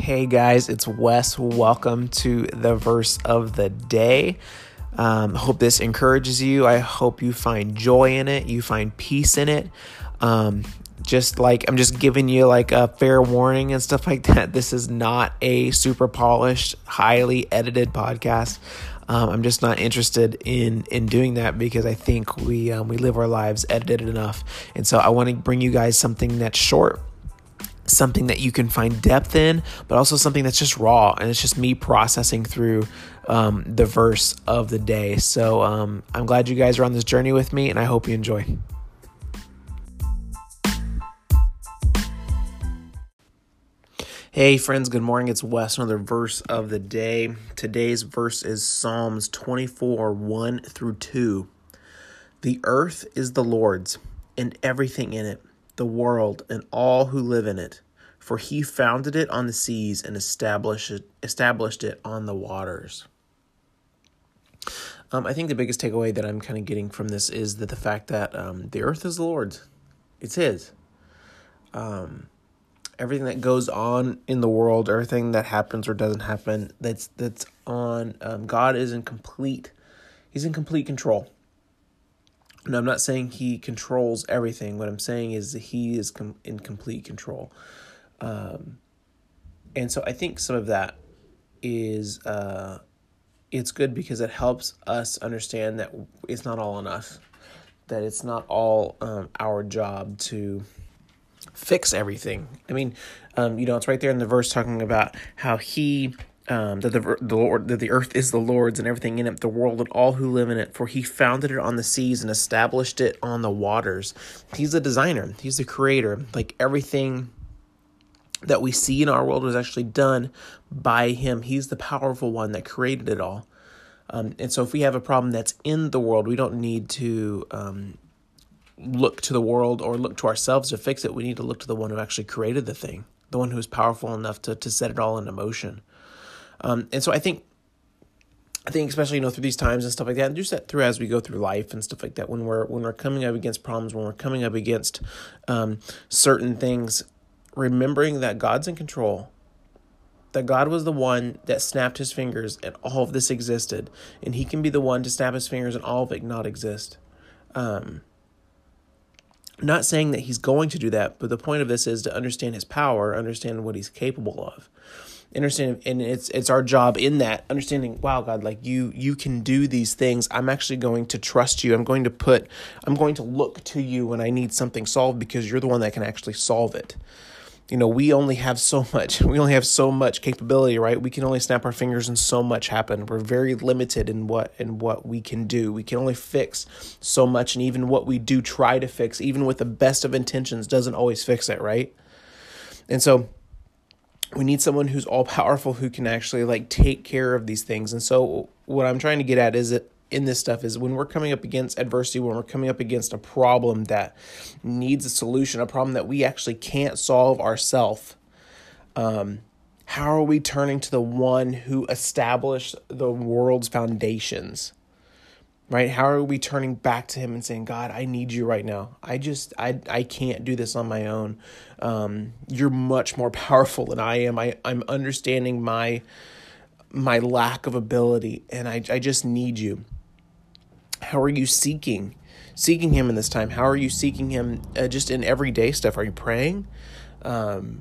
Hey guys, it's Wes. Welcome to the verse of the day. Hope this encourages you. I hope you find joy in it. You find peace in it. I'm just giving you like a fair warning and stuff like that. This is not a super polished, highly edited podcast. I'm just not interested in doing that because I think we live our lives edited enough. And so I want to bring you guys something that's short, something that you can find depth in, but also something that's just raw. And it's just me processing through the verse of the day. So I'm glad you guys are on this journey with me, and I hope you enjoy. Hey friends, good morning. It's Wes, another verse of the day. Today's verse is Psalms 24, 1 through 2. The earth is the Lord's and everything in it, the world and all who live in it. For he founded it on the seas and established it on the waters. I think the biggest takeaway that I'm kind of getting from this is that the fact that the earth is the Lord's. It's his. Everything that goes on in the world, everything that happens or doesn't happen, that's on God is in complete. He's in complete control. And I'm not saying he controls everything. What I'm saying is that he is in complete control. And so I think some of that is it's good because it helps us understand that it's not all on us, that it's not all our job to fix everything. I mean, it's right there in the verse talking about how he, that the earth is the Lord's and everything in it, the world and all who live in it, for he founded it on the seas and established it on the waters. He's the designer. He's the creator. Like everything that we see in our world was actually done by him. He's the powerful one that created it all. And so if we have a problem that's in the world, we don't need to, look to the world or look to ourselves to fix it. We need to look to the one who actually created the thing, the one who is powerful enough to set it all into motion. And so I think especially, through these times and stuff like that, and just that through as we go through life and stuff like that, when we're coming up against problems, when we're coming up against certain things, remembering that God's in control, that God was the one that snapped his fingers and all of this existed, and he can be the one to snap his fingers and all of it not exist. Not saying that he's going to do that, but the point of this is to understand his power, understand what he's capable of, understand, and it's our job in that understanding. Wow, God, like you can do these things. I'm actually going to trust you. I'm going to look to you when I need something solved because you're the one that can actually solve it. We only have so much capability, right? We can only snap our fingers and so much happen. We're very limited in what we can do. We can only fix so much. And even what we do try to fix, even with the best of intentions, doesn't always fix it, right? And so we need someone who's all powerful, who can actually take care of these things. And so what I'm trying to get at is that in this stuff is when we're coming up against adversity, when we're coming up against a problem that needs a solution, a problem that we actually can't solve ourselves, how are we turning to the one who established the world's foundations, right? How are we turning back to him and saying, God, I need you right now. I can't do this on my own. You're much more powerful than I am. I'm understanding my lack of ability, and I just need you. How are you seeking him in this time? How are you seeking him just in everyday stuff? Are you praying? Are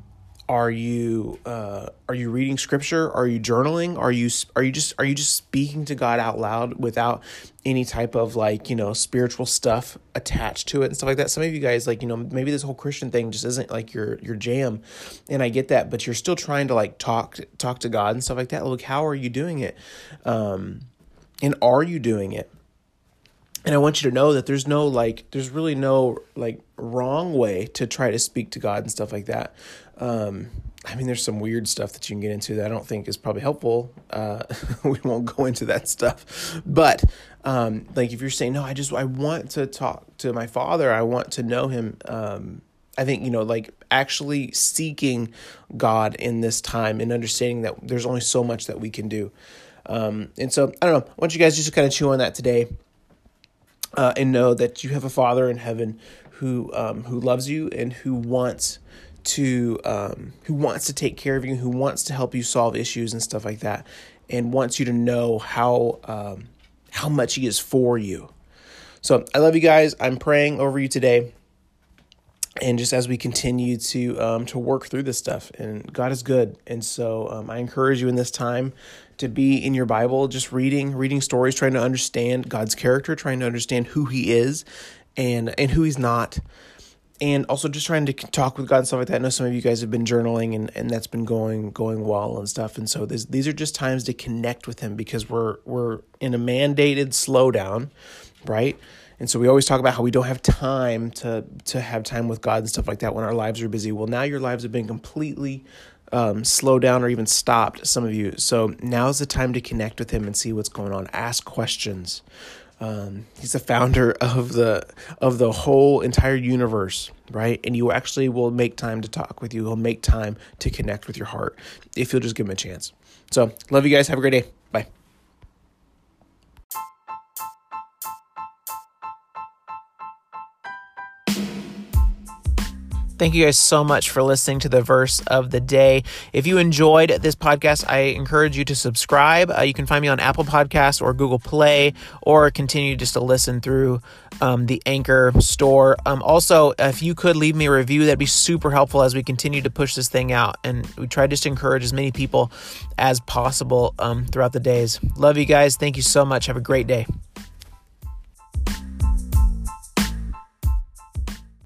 you reading scripture? Are you journaling? Are you just speaking to God out loud without any type of spiritual stuff attached to it and stuff like that? Some of you guys maybe this whole Christian thing just isn't your jam, and I get that, but you're still trying to talk to God and stuff like that. Look, how are you doing it? And are you doing it? And I want you to know that there's really no wrong way to try to speak to God and stuff like that. There's some weird stuff that you can get into that I don't think is probably helpful. We won't go into that stuff. But if you're saying, no, I want to talk to my Father, I want to know him. I think, actually seeking God in this time and understanding that there's only so much that we can do. And so I don't know. I want you guys just to kind of chew on that today. And know that you have a Father in heaven who loves you and who wants who wants to take care of you, who wants to help you solve issues and stuff like that, and wants you to know how much he is for you. So I love you guys. I'm praying over you today, and just as we continue to work through this stuff, and God is good. And so I encourage you in this time to be in your Bible, just reading stories, trying to understand God's character, trying to understand who he is and who he's not. And also just trying to talk with God and stuff like that. I know some of you guys have been journaling and that's been going well and stuff. And so these are just times to connect with him, because we're in a mandated slowdown, right? And so we always talk about how we don't have time to have time with God and stuff like that when our lives are busy. Well, now your lives have been completely slowed down or even stopped, some of you. So now's the time to connect with him and see what's going on. Ask questions. He's the founder of the whole entire universe, right? And you actually will make time to talk with you. He'll make time to connect with your heart if you'll just give him a chance. So love you guys. Have a great day. Bye. Thank you guys so much for listening to the verse of the day. If you enjoyed this podcast, I encourage you to subscribe. You can find me on Apple Podcasts or Google Play, or continue just to listen through the Anchor store. Also, if you could leave me a review, that'd be super helpful as we continue to push this thing out. And we try just to encourage as many people as possible throughout the days. Love you guys. Thank you so much. Have a great day.